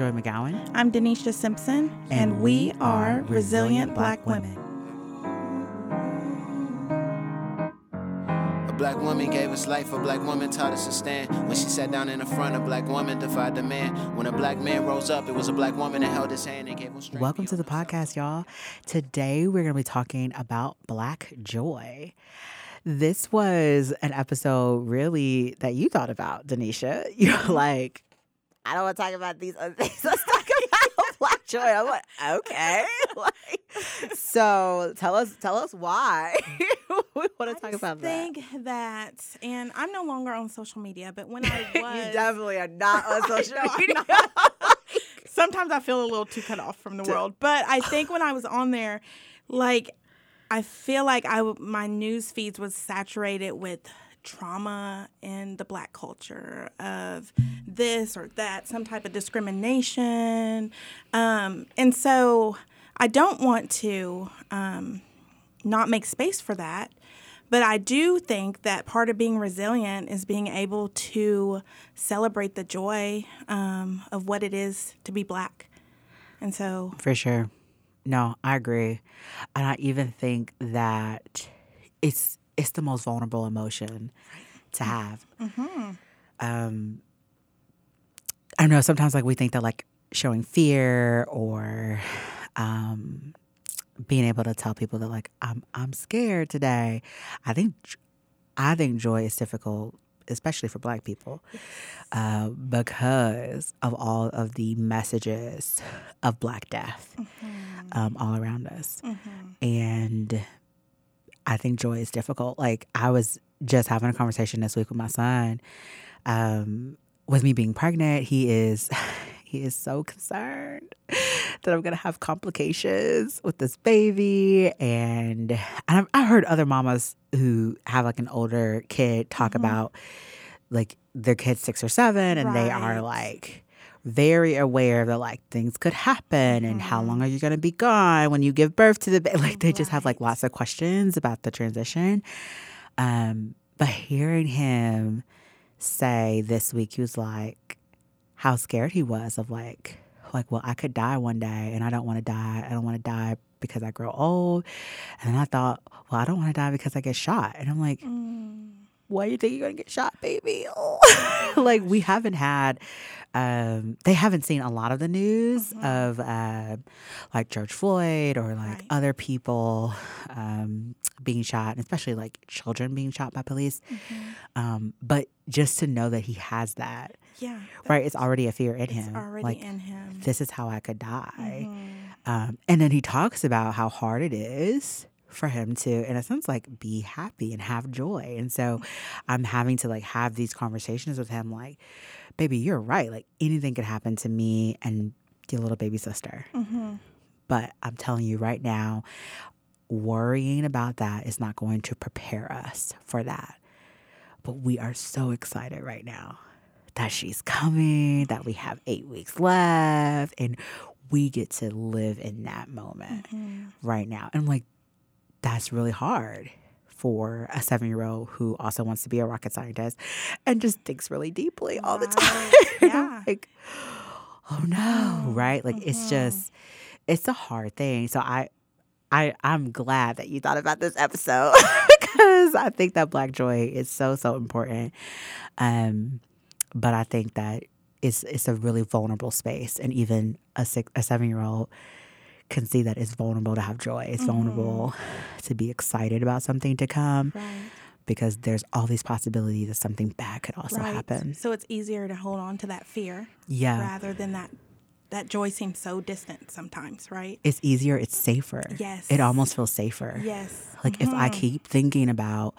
I'm Joi McGowan. I'm Denisha Simpson. And we are Resilient Black Women. A black woman gave us life, a black woman taught us to stand. When she sat down in the front, a black woman defied the man. When a black man rose up, it was a black woman that held his hand and gave him strength. Welcome to the podcast, y'all. Today, we're going to be talking about Black joy. This was an episode, really, that you thought about, Denisha. You're like, I don't want to talk about these other things. Let's talk about Black joy. I'm like, okay. Like, so tell us why. We want to talk about that. I think that, and I'm no longer on social media, but when I was... You definitely are not on social media. Sometimes I feel a little too cut off from the world. But I think when I was on there, like, I feel like my news feeds was saturated with trauma in the Black culture of this or that, some type of discrimination. And so I don't want to... not make space for that. But I do think that part of being resilient is being able to celebrate the joy of what it is to be Black. And so... For sure. No, I agree. And I even think that it's the most vulnerable emotion to have. Mm-hmm. I don't know, sometimes like we think that like showing fear or... being able to tell people that like I'm scared today, I think joy is difficult, especially for Black people, because of all of the messages of Black death all around us, and I think joy is difficult. Like I was just having a conversation this week with my son, with me being pregnant. He is so concerned that I'm going to have complications with this baby. And I heard other mamas who have like an older kid talk about like their kid's 6 or 7 and they are like very aware that like things could happen and how long are you going to be gone when you give birth to the baby. Like they just have like lots of questions about the transition. But hearing him say this week, he was like, how scared he was of like, well, I could die one day and I don't want to die. I don't want to die because I grow old. And then I thought, well, I don't want to die because I get shot. And I'm like, why do you think you're going to get shot, baby? Oh. Like we haven't had, they haven't seen a lot of the news of like George Floyd or like other people being shot, and especially like children being shot by police. But just to know that he has that. Yeah. Right. It's already a fear in him. It's already like, in him. This is how I could die. And then he talks about how hard it is for him to, in a sense, like be happy and have joy. And so I'm having to like have these conversations with him like, baby, you're right. Like anything could happen to me and your little baby sister. But I'm telling you right now, worrying about that is not going to prepare us for that. But we are so excited right now that she's coming, that we have 8 weeks left, and we get to live in that moment right now. And, like, that's really hard for a 7-year-old who also wants to be a rocket scientist and just thinks really deeply all the time. Yeah. Like, oh, no, right? Like, it's just – it's a hard thing. So I'm glad that you thought about this episode because I think that Black joy is so, so important. But I think that it's a really vulnerable space. And even a 7-year-old can see that it's vulnerable to have joy. It's vulnerable to be excited about something to come because there's all these possibilities that something bad could also happen. So it's easier to hold on to that fear rather than that joy seems so distant sometimes, right? It's easier. It's safer. Yes. It almost feels safer. Yes. Like if I keep thinking about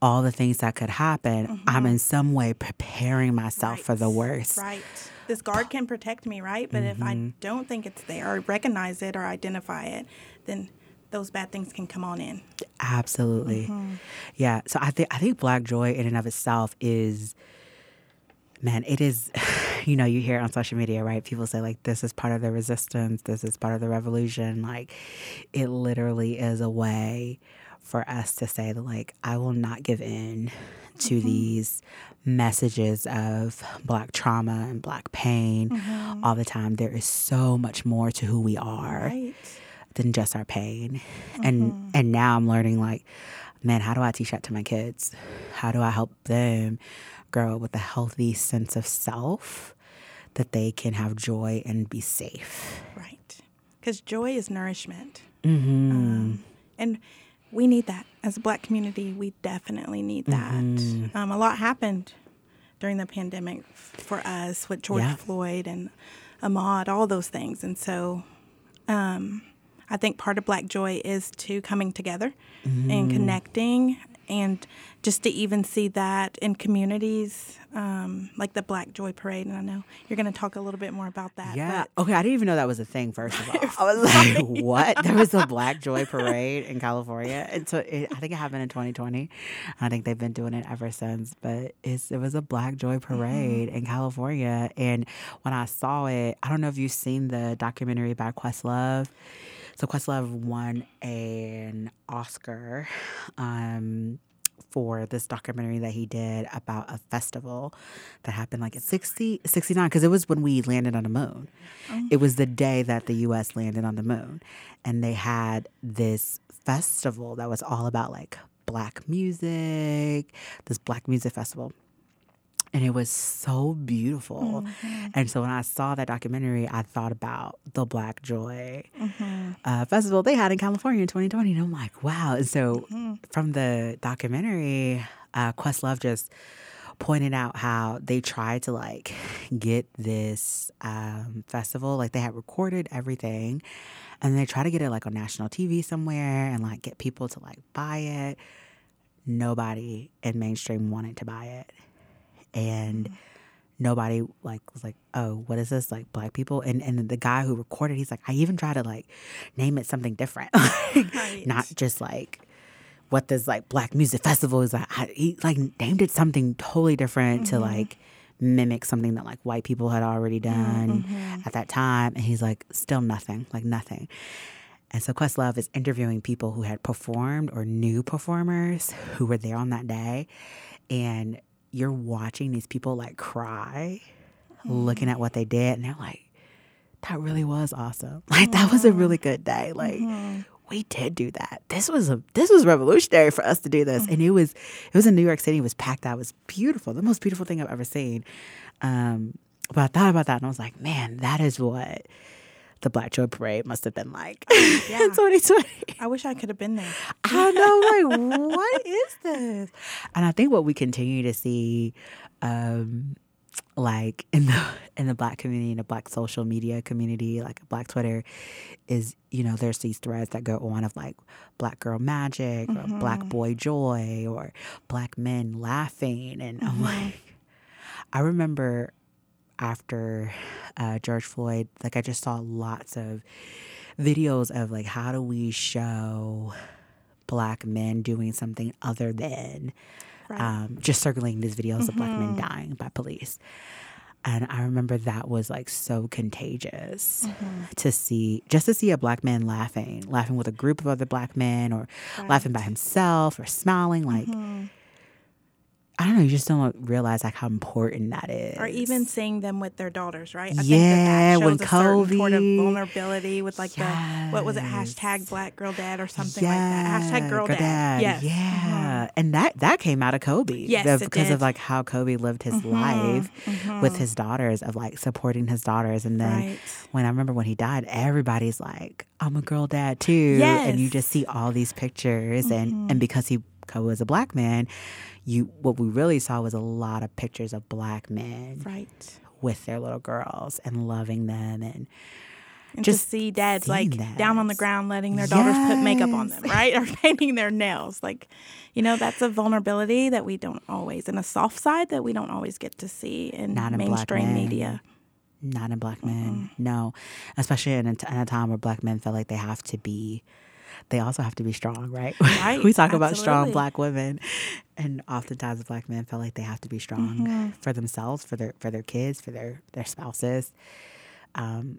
all the things that could happen, I'm in some way preparing myself for the worst. Right. This guard can protect me, right? But if I don't think it's there or recognize it or identify it, then those bad things can come on in. Absolutely. Yeah. So I think Black joy in and of itself is, man, it is... you know, you hear it on social media, right? People say, like, this is part of the resistance. This is part of the revolution. Like, it literally is a way for us to say that, like, I will not give in to mm-hmm. these messages of Black trauma and Black pain mm-hmm. all the time. There is so much more to who we are right. than just our pain. Mm-hmm. And now I'm learning, like, man, how do I teach that to my kids? How do I help them grow up with a healthy sense of self that they can have joy and be safe? Right. Because joy is nourishment. Mm-hmm. And we need that. As a Black community, we definitely need that. Mm-hmm. A lot happened during the pandemic for us with George yeah. Floyd and Ahmaud, all those things. And so I think part of Black joy is to coming together mm-hmm. and connecting, and just to even see that in communities like the Black Joy Parade. And I know you're going to talk a little bit more about that. Yeah. Okay, I didn't even know that was a thing, first of all. I was like, what? There was a Black Joy Parade in California. And so I think it happened in 2020. I think they've been doing it ever since. But it was a Black Joy Parade mm-hmm. in California. And when I saw it, I don't know if you've seen the documentary by Questlove. So Questlove won an Oscar for this documentary that he did about a festival that happened like at 69, because it was when we landed on the moon. Oh. It was the day that the U.S. landed on the moon. And they had this festival that was all about like Black music, this Black music festival. And it was so beautiful. Mm-hmm. And so when I saw that documentary, I thought about the Black Joy mm-hmm. Festival they had in California in 2020. And I'm like, wow. And so mm-hmm. from the documentary, Questlove just pointed out how they tried to, like, get this festival. Like, they had recorded everything. And they tried to get it, like, on national TV somewhere and, like, get people to, like, buy it. Nobody in mainstream wanted to buy it. And nobody was like, oh, what is this? Like, Black people? And the guy who recorded, he's like, I even tried to, like, name it something different. Like, right. Not just like what this like Black music festival is. Like, he like named it something totally different mm-hmm. to like mimic something that like white people had already done mm-hmm. at that time. And he's like, still nothing, like nothing. And so Questlove is interviewing people who had performed or new performers who were there on that day. And you're watching these people like cry, mm-hmm. looking at what they did, and they're like, that really was awesome. Like, that was a really good day. Like, mm-hmm. we did do that. This was revolutionary for us to do this. Mm-hmm. And it was in New York City. It was packed out. It was beautiful. The most beautiful thing I've ever seen. But I thought about that, and I was like, man, that is what the Black Joy Parade must have been like in 2020. I wish I could have been there. I know, like, what is this? And I think what we continue to see, like in the Black community, in the Black social media community, like Black Twitter, is, you know, there's these threads that go on of like Black girl magic mm-hmm. or Black boy joy or Black men laughing, and mm-hmm. I'm like, I remember. After George Floyd, like, I just saw lots of videos of like, how do we show Black men doing something other than right. Just circling these videos mm-hmm. of Black men dying by police. And I remember that was like so contagious mm-hmm. to see a Black man laughing with a group of other Black men, or right. laughing by himself, or smiling, like mm-hmm. I don't know, you just don't realize, like, how important that is. Or even seeing them with their daughters, right? I think that shows when COVID, a certain sort of vulnerability with, like, yes. the, what was it, hashtag Black Girl Dad or something yes. like that. Hashtag Girl Dad. Yes. Yeah. Mm-hmm. And that came out of Kobe. Yes, because of, like, how Kobe lived his mm-hmm. life mm-hmm. with his daughters, of, like, supporting his daughters. And then right. when I remember when he died, everybody's like, I'm a girl dad, too. Yes. And you just see all these pictures. Mm-hmm. And because he was a Black man, what we really saw was a lot of pictures of Black men right. with their little girls and loving them, and just to see dads like that. Down on the ground letting their yes. daughters put makeup on them, right? Or painting their nails. Like, you know, that's a vulnerability that we don't always, and a soft side that we don't always get to see in mainstream media. Not in Black men, no. Especially in a time where Black men felt like they have to be they also have to be strong, right? Right. We talk about strong Black women, and oftentimes Black men feel like they have to be strong for themselves, for their kids, for their spouses.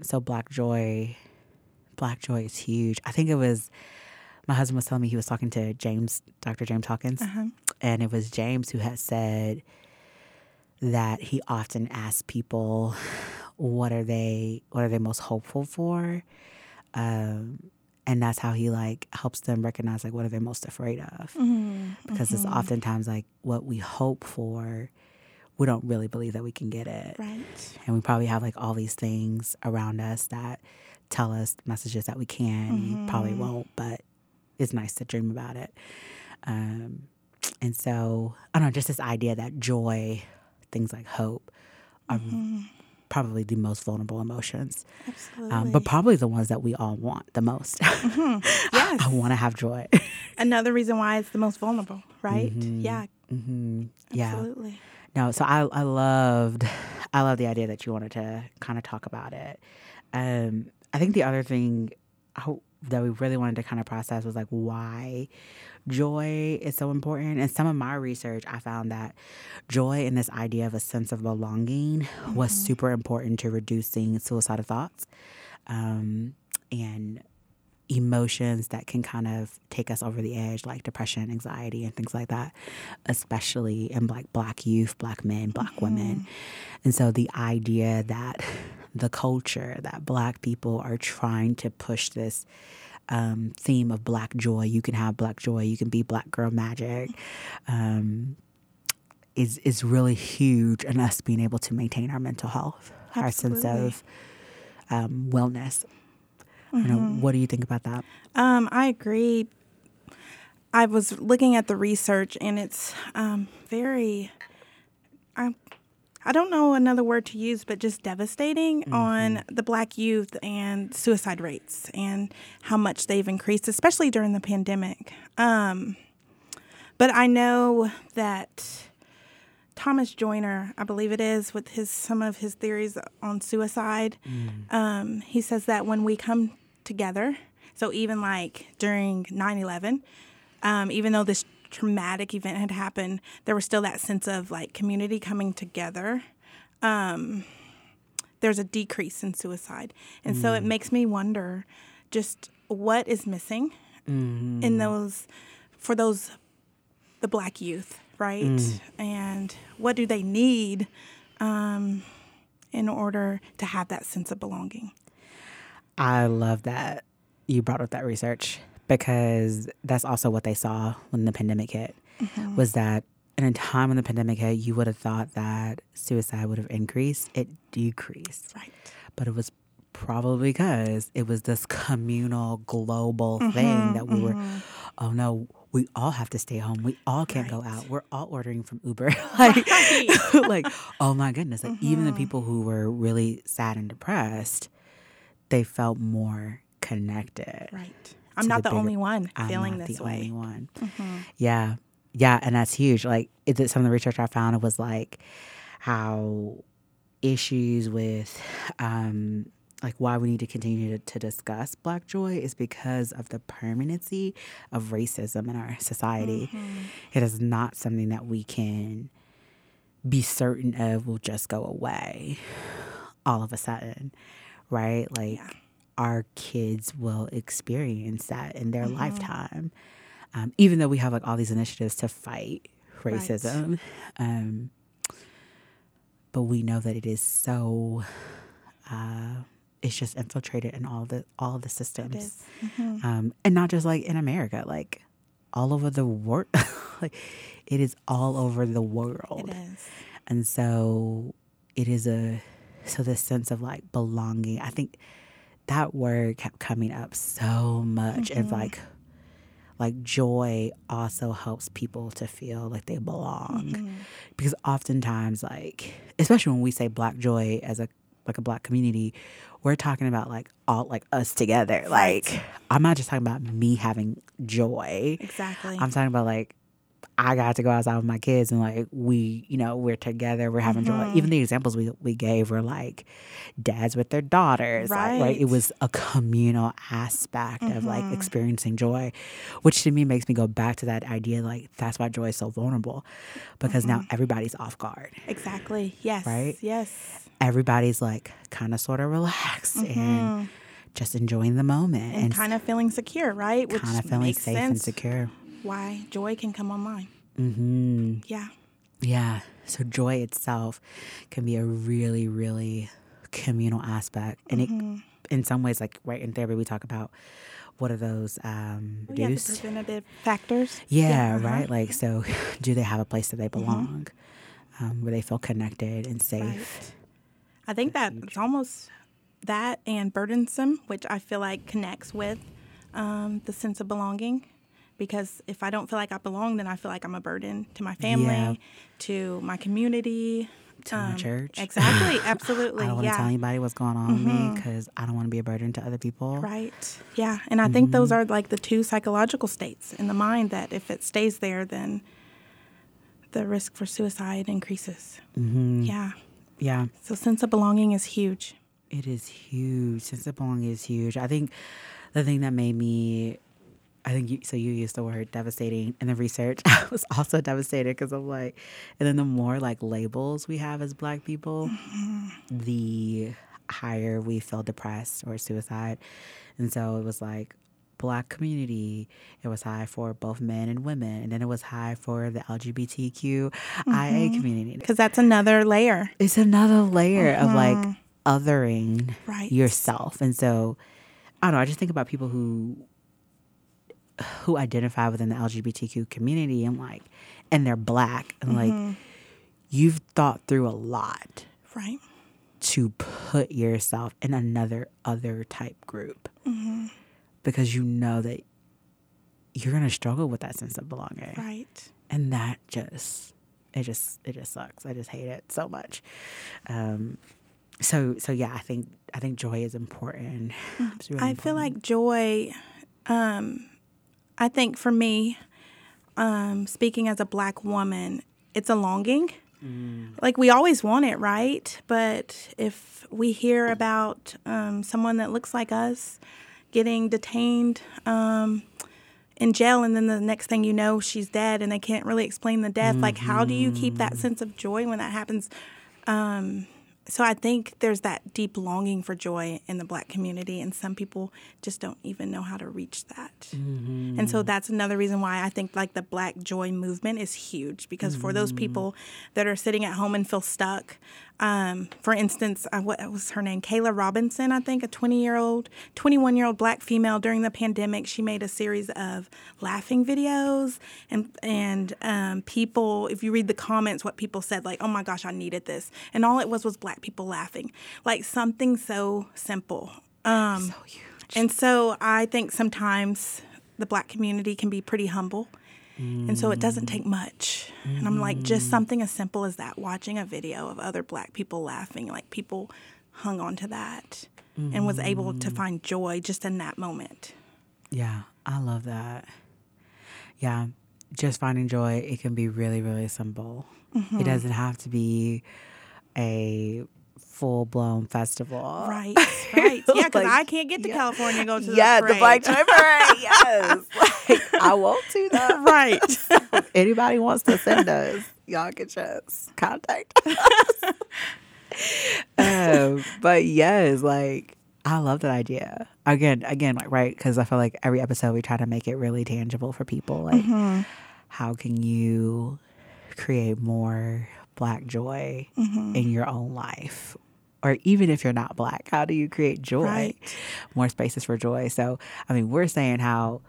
So Black Joy is huge. I think it was, my husband was telling me, he was talking to Dr. James Hawkins, and it was James who had said that he often asked people, what are they most hopeful for? And that's how he helps them recognize what are they most afraid of? Because it's oftentimes what we hope for, we don't really believe that we can get it. Right. And we probably have all these things around us that tell us messages that we can, and probably won't, but it's nice to dream about it. And so, I don't know, just this idea that joy, things like hope, are probably the most vulnerable emotions. Absolutely. But probably the ones that we all want the most. Yes. I want to have joy. Another reason why it's the most vulnerable, right? Yeah. Absolutely. Yeah. No, so I love the idea that you wanted to kind of talk about it. I think the other thing that we really wanted to kind of process was why joy is so important. And some of my research, I found that joy and this idea of a sense of belonging was super important to reducing suicidal thoughts and emotions that can kind of take us over the edge, like depression, anxiety, and things like that, especially in Black youth, Black men, Black women. And so the idea that the culture, that Black people are trying to push this theme of Black joy, you can have Black joy, you can be Black girl magic, is really huge in us being able to maintain our mental health, Absolutely. Our sense of wellness. You know, what do you think about that? I agree. I was looking at the research, and it's very, I don't know another word to use, but just devastating on the Black youth and suicide rates and how much they've increased, especially during the pandemic. But I know that Thomas Joyner, I believe it is, with some of his theories on suicide, he says that when we come together, so even during 9/11, even though this traumatic event had happened, there was still that sense of community coming together. There's a decrease in suicide. And so it makes me wonder just what is missing in the Black youth, right? And what do they need in order to have that sense of belonging? I love that you brought up that research, because that's also what they saw when the pandemic hit, was that in a time when the pandemic hit, you would have thought that suicide would have increased. It decreased. Right. But it was probably because it was this communal, global thing that we were, oh no, we all have to stay home. We all can't go out. We're all ordering from Uber. Oh my goodness. Even the people who were really sad and depressed, they felt more connected. Right. I'm not the only one feeling this way. I'm not the only one. Yeah. Yeah. And that's huge. Some of the research I found was how issues with, why we need to continue to discuss Black joy is because of the permanency of racism in our society. It is not something that we can be certain of will just go away all of a sudden, right? Our kids will experience that in their lifetime. Even though we have all these initiatives to fight racism, but we know that it is so... it's just infiltrated in all the systems, and not just in America, all over the world. It is all over the world, it is. And so it is this sense of belonging. I think that word kept coming up so much, and joy also helps people to feel like they belong, because oftentimes especially when we say Black joy as a Black community, we're talking about all us together. I'm not just talking about me having joy. Exactly. I'm talking about I got to go outside with my kids and like we, you know, we're together, we're having joy. Even the examples we gave were like dads with their daughters. Right. Like it was a communal aspect of like experiencing joy, which to me makes me go back to that idea like that's why joy is so vulnerable because now everybody's off guard. Exactly. Yes. Right? Yes. Everybody's like kind of sort of relaxed and just enjoying the moment. And kind of feeling secure, right? Kind of feeling safe and secure. Why joy can come online. Yeah. So joy itself can be a really, really communal aspect. And it, in some ways, like right in therapy, we talk about what are those reduced? The preventative factors. Yeah, right. Like, so do they have a place that they belong, where they feel connected and safe? Right. I think that it's almost that and burdensome, which I feel like connects with the sense of belonging. Because if I don't feel like I belong, then I feel like I'm a burden to my family, to my community. To my church. Exactly. Absolutely. I don't want to tell anybody what's going on with me because I don't want to be a burden to other people. Right. Yeah. And I think those are like the two psychological states in the mind that if it stays there, then the risk for suicide increases. Yeah. Yeah. So sense of belonging is huge. It is huge. Sense of belonging is huge. I think the thing that made me... So you used the word devastating in the research. I was also devastated because I'm like, and then the more like labels we have as Black people, the higher we feel depressed or suicide. And so it was like Black community. It was high for both men and women. And then it was high for the LGBTQIA community. Because that's another layer. It's another layer of like othering yourself. And so I don't know. I just think about people who identify within the LGBTQ community and like, and they're Black and like, you've thought through a lot, right? To put yourself in another other type group because you know that you're gonna struggle with that sense of belonging, right? And that just it just sucks. I just hate it so much. So yeah, I think joy is important. It's really important. I feel like joy. I think for me, speaking as a Black woman, it's a longing. Like we always want it, right? But if we hear about someone that looks like us getting detained in jail and then the next thing you know, she's dead and they can't really explain the death, like how do you keep that sense of joy when that happens? So I think there's that deep longing for joy in the Black community, and some people just don't even know how to reach that. And so that's another reason why I think like the Black joy movement is huge, because for those people that are sitting at home and feel stuck, for instance, what was her name? Kayla Robinson, I think, a 21-year-old Black female during the pandemic. She made a series of laughing videos, and people, if you read the comments, what people said, like, oh my gosh, I needed this. And all it was Black people laughing, like something so simple. So huge. And so I think sometimes the Black community can be pretty humble. And so it doesn't take much. And I'm like, just something as simple as that, watching a video of other Black people laughing, like people hung on to that and was able to find joy just in that moment. Yeah, I love that. Yeah, just finding joy, it can be really, really simple. It doesn't have to be a full-blown festival. Right. Yeah, because like, I can't get to California and go to the parade. The Black Joy Parade, like, I want to, though. Right. So if anybody wants to send us, y'all can just contact us. But yes, like, I love that idea. Again, like, right, because I feel like every episode we try to make it really tangible for people. Like, how can you create more Black joy in your own life, or even if you're not Black, how do you create joy, more spaces for joy? So, I mean, we're saying how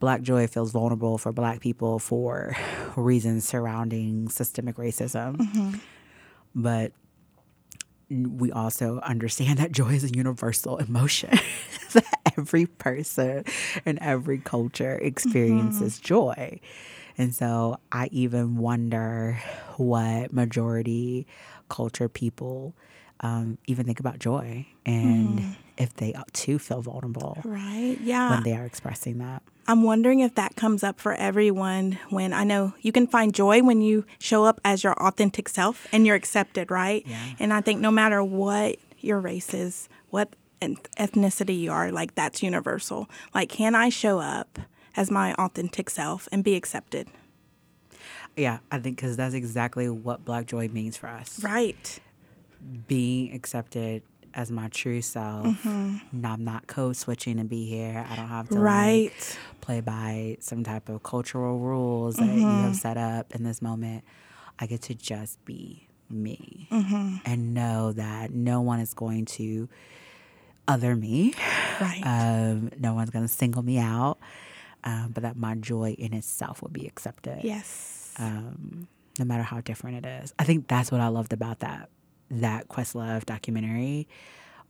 Black joy feels vulnerable for Black people for reasons surrounding systemic racism, but we also understand that joy is a universal emotion, that every person and every culture experiences joy. And so I even wonder what majority culture people even think about joy and if they too feel vulnerable. Right. Yeah. When they are expressing that. I'm wondering if that comes up for everyone when I know you can find joy when you show up as your authentic self and you're accepted, right? Yeah. And I think no matter what your race is, what ethnicity you are, like that's universal. Like, can I show up as my authentic self and be accepted? Yeah, I think because that's exactly what Black joy means for us. Right. Being accepted as my true self. Mm-hmm. I'm not code switching to be here. I don't have to like, play by some type of cultural rules that you have set up in this moment. I get to just be me and know that no one is going to other me. Right. No one's going to single me out. But that my joy in itself will be accepted. Yes. No matter how different it is. I think that's what I loved about that Questlove documentary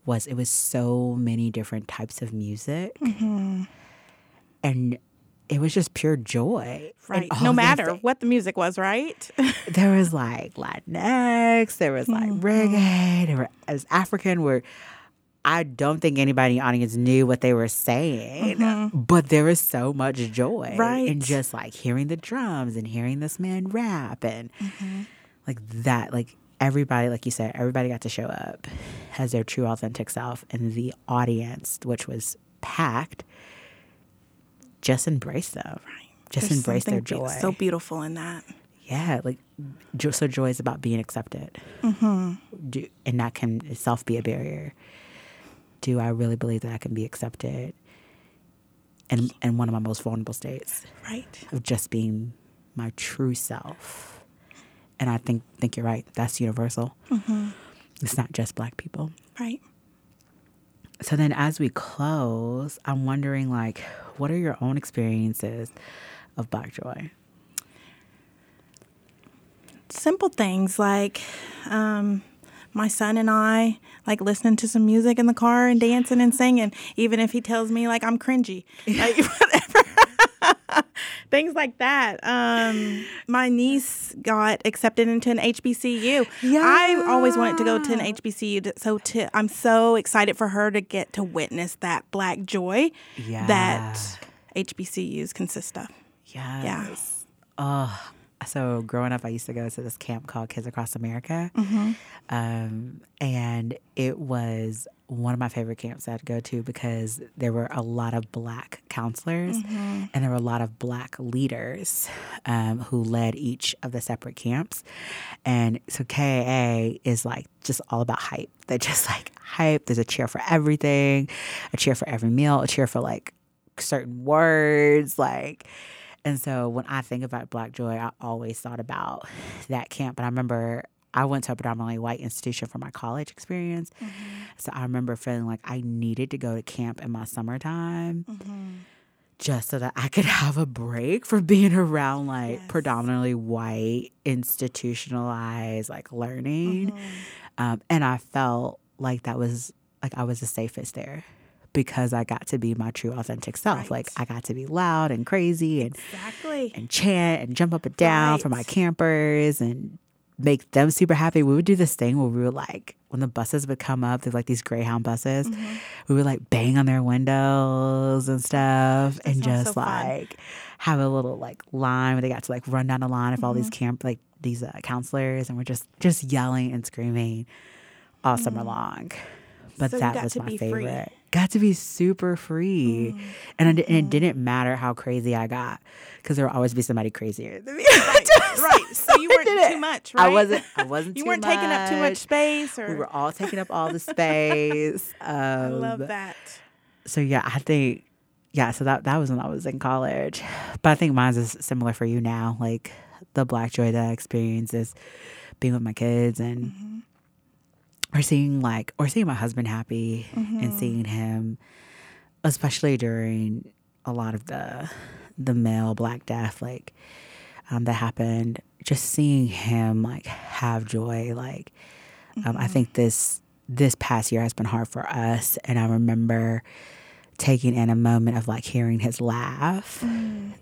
was it was so many different types of music. Mm-hmm. And it was just pure joy. Right. No matter what the music was, right? There was like Latinx, there was like reggae, there was African where I don't think anybody in the audience knew what they were saying, but there was so much joy in just like hearing the drums and hearing this man rap and like that, like everybody, like you said, everybody got to show up as their true authentic self, and the audience, which was packed, just embraced them, just embraced their joy. So beautiful in that. Yeah, like so joy is about being accepted, and that can itself be a barrier. Do I really believe that I can be accepted in one of my most vulnerable states? Right. Of just being my true self. And I think you're right. That's universal. Mm-hmm. It's not just Black people. Right. So then as we close, I'm wondering, like, what are your own experiences of Black joy? Simple things like... my son and I like listening to some music in the car and dancing and singing, even if he tells me like I'm cringy, like whatever, things like that. My niece got accepted into an HBCU. Yeah. I always wanted to go to an HBCU, I'm so excited for her to get to witness that Black joy that HBCUs consist of. Yes. Yeah. Oh. So growing up, I used to go to this camp called Kids Across America, and it was one of my favorite camps I'd go to because there were a lot of Black counselors, and there were a lot of Black leaders who led each of the separate camps. And so KAA is like just all about hype. They're just like hype. There's a cheer for everything, a cheer for every meal, a cheer for like certain words, like... And so when I think about Black joy, I always thought about that camp. But I remember I went to a predominantly white institution for my college experience. So I remember feeling like I needed to go to camp in my summertime just so that I could have a break from being around like predominantly white, institutionalized like learning. And I felt like that was like I was the safest there. Because I got to be my true authentic self. Like, I got to be loud and crazy and and chant and jump up and down for my campers and make them super happy. We would do this thing where we would, like, when the buses would come up, they're like these Greyhound buses, we would, like, bang on their windows and stuff and just, so like, have a little, like, line where they got to, like, run down the line of all these camp, like, these counselors. And we're just yelling and screaming all summer long. But so that was my favorite. Free. Got to be super free. And it didn't matter how crazy I got because there would always be somebody crazier than me. So you weren't too much, right? I wasn't you too much. You weren't taking up too much space? Or? We were all taking up all the space. I love that. So yeah, I think, so that was when I was in college. But I think mine is similar for you now. Like the Black joy that I experience is being with my kids and Or seeing my husband happy and seeing him, especially during a lot of the male Black death, like that happened. Just seeing him like have joy, like I think this past year has been hard for us, and I remember taking in a moment of like hearing his laugh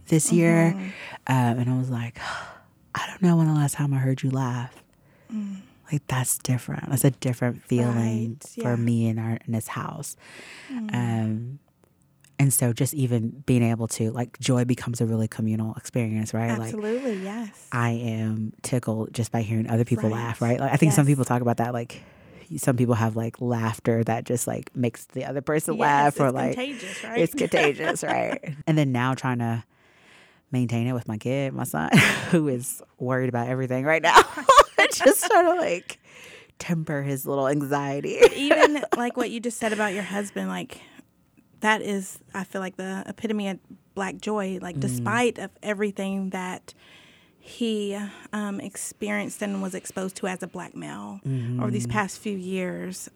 this year, and I was like, I don't know when the last time I heard you laugh. like that's different. That's a different feeling for me in our in this house. Mm. And so just even being able to, like, joy becomes a really communal experience, right? Absolutely, like, yes. I am tickled just by hearing other people laugh, right? Like, I think some people talk about that, like, some people have, like, laughter that just, like, makes the other person laugh. It's or, like, contagious, right? It's contagious, right? And then now trying to maintain it with my kid, my son, who is worried about everything right now. Just sort of, like, temper his little anxiety. Even, like, what you just said about your husband, like, that is, I feel like, the epitome of Black joy. Like, despite of everything that he experienced and was exposed to as a Black male over these past few years,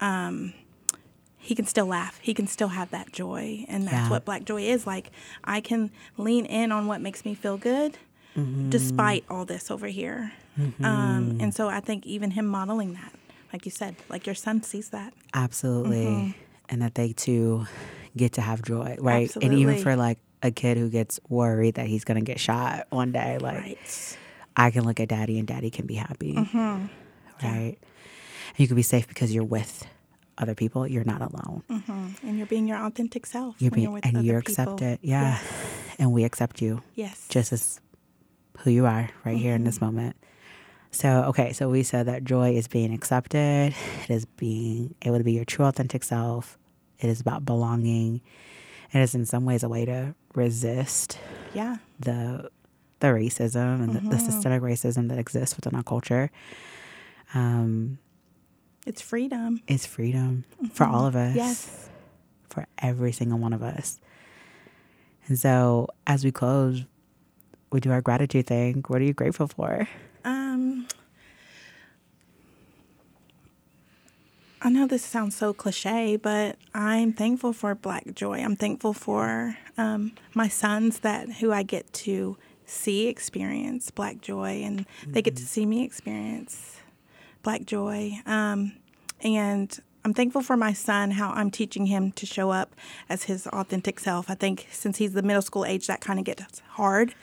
he can still laugh. He can still have that joy. And that's what Black joy is. Like, I can lean in on what makes me feel good despite all this over here. Mm-hmm. And so I think even him modeling that, like you said, like your son sees that. Absolutely. Mm-hmm. And that they, too, get to have joy, right? Absolutely. And even for, like, a kid who gets worried that he's going to get shot one day, like, I can look at daddy and daddy can be happy, right? And you can be safe because you're with other people. You're not alone. And you're being your authentic self. You're being, when you're with and other you're accepted. Yeah. Yes. And we accept you. Yes. Just as who you are right here in this moment. So, okay, so we said that joy is being accepted. It is being able to be your true authentic self. It is about belonging. It is in some ways a way to resist the racism and the systemic racism that exists within our culture. It's freedom. It's freedom for all of us. Yes. For every single one of us. And so as we close, we do our gratitude thing. What are you grateful for? I know this sounds so cliche, but I'm thankful for Black joy. I'm thankful for my sons who I get to see experience Black joy, and they get to see me experience Black joy. And I'm thankful for my son, how I'm teaching him to show up as his authentic self. I think since he's the middle school age, that kind of gets hard,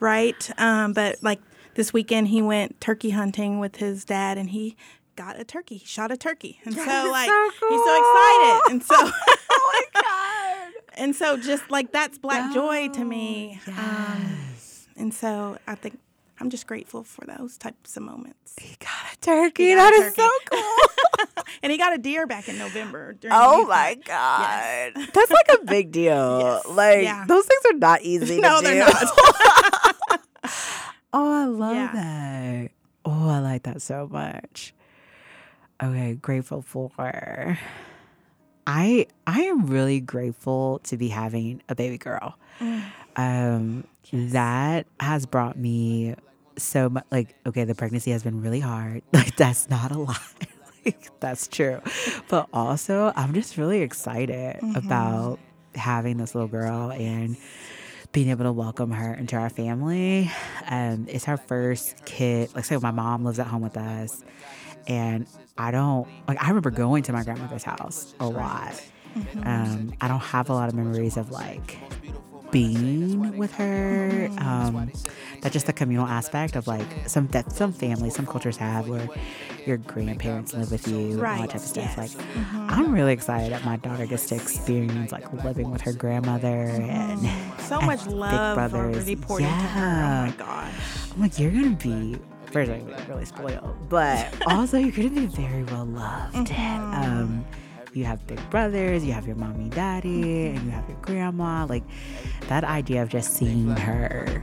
right? But like this weekend, he went turkey hunting with his dad, and he got a turkey. He shot a turkey. And so, like, so cool. He's so excited. And so, oh my God. And so, just like, that's Black joy to me. Yes. And so, I think I'm just grateful for those types of moments. He got a turkey. Got that a turkey. Is so cool. And he got a deer back in November. Oh my God. Yes. That's like a big deal. Yes. Like, those things are not easy to do. No, they're not. Oh, I love that. Oh, I like that so much. Okay, grateful for. I am really grateful to be having a baby girl. That has brought me so much. Like, okay, the pregnancy has been really hard. Like, that's not a lie. Like, that's true. But also, I'm just really excited about having this little girl and being able to welcome her into our family. It's her first kid. Like, so my mom lives at home with us. And I remember going to my grandmother's house a lot. I don't have a lot of memories of, like, being with her. That's just the communal aspect of, like, some families, some cultures have where your grandparents live with you and all that type of stuff. Like, I'm really excited that my daughter gets to experience, like, living with her grandmother and so much love already poured into her. Oh my gosh! I'm like, you're gonna be. First, I'm really spoiled, but also you're going to be very well loved. You have big brothers, you have your mommy, daddy, and you have your grandma. Like, that idea of just seeing her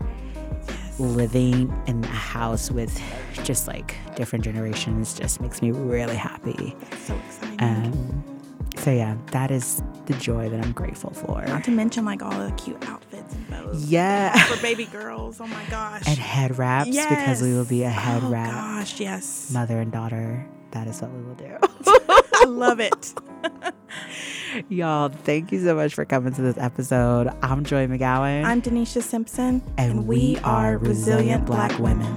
living in the house with just, like, different generations just makes me really happy. That's so exciting. So, yeah, that is the joy that I'm grateful for. Not to mention, like, all the cute outfits and bows. Yeah. For baby girls. Oh, my gosh. And head wraps. Yes. Because we will be a head wrap. Oh, gosh, yes. Mother and daughter. That is what we will do. I love it. Y'all, thank you so much for coming to this episode. I'm Joi McGowan. I'm Denisha Simpson. And we are Resilient Black Women.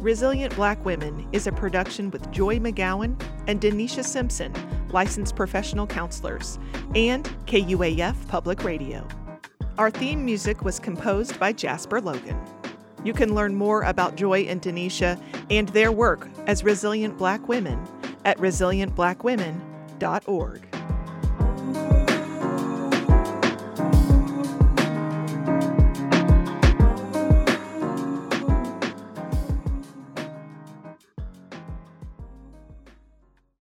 Resilient Black Women is a production with Joi McGowan and Denisha Simpson, licensed professional counselors, and KUAF Public Radio. Our theme music was composed by Jasper Logan. You can learn more about Joi and Denisha and their work as resilient Black women at resilientblackwomen.org.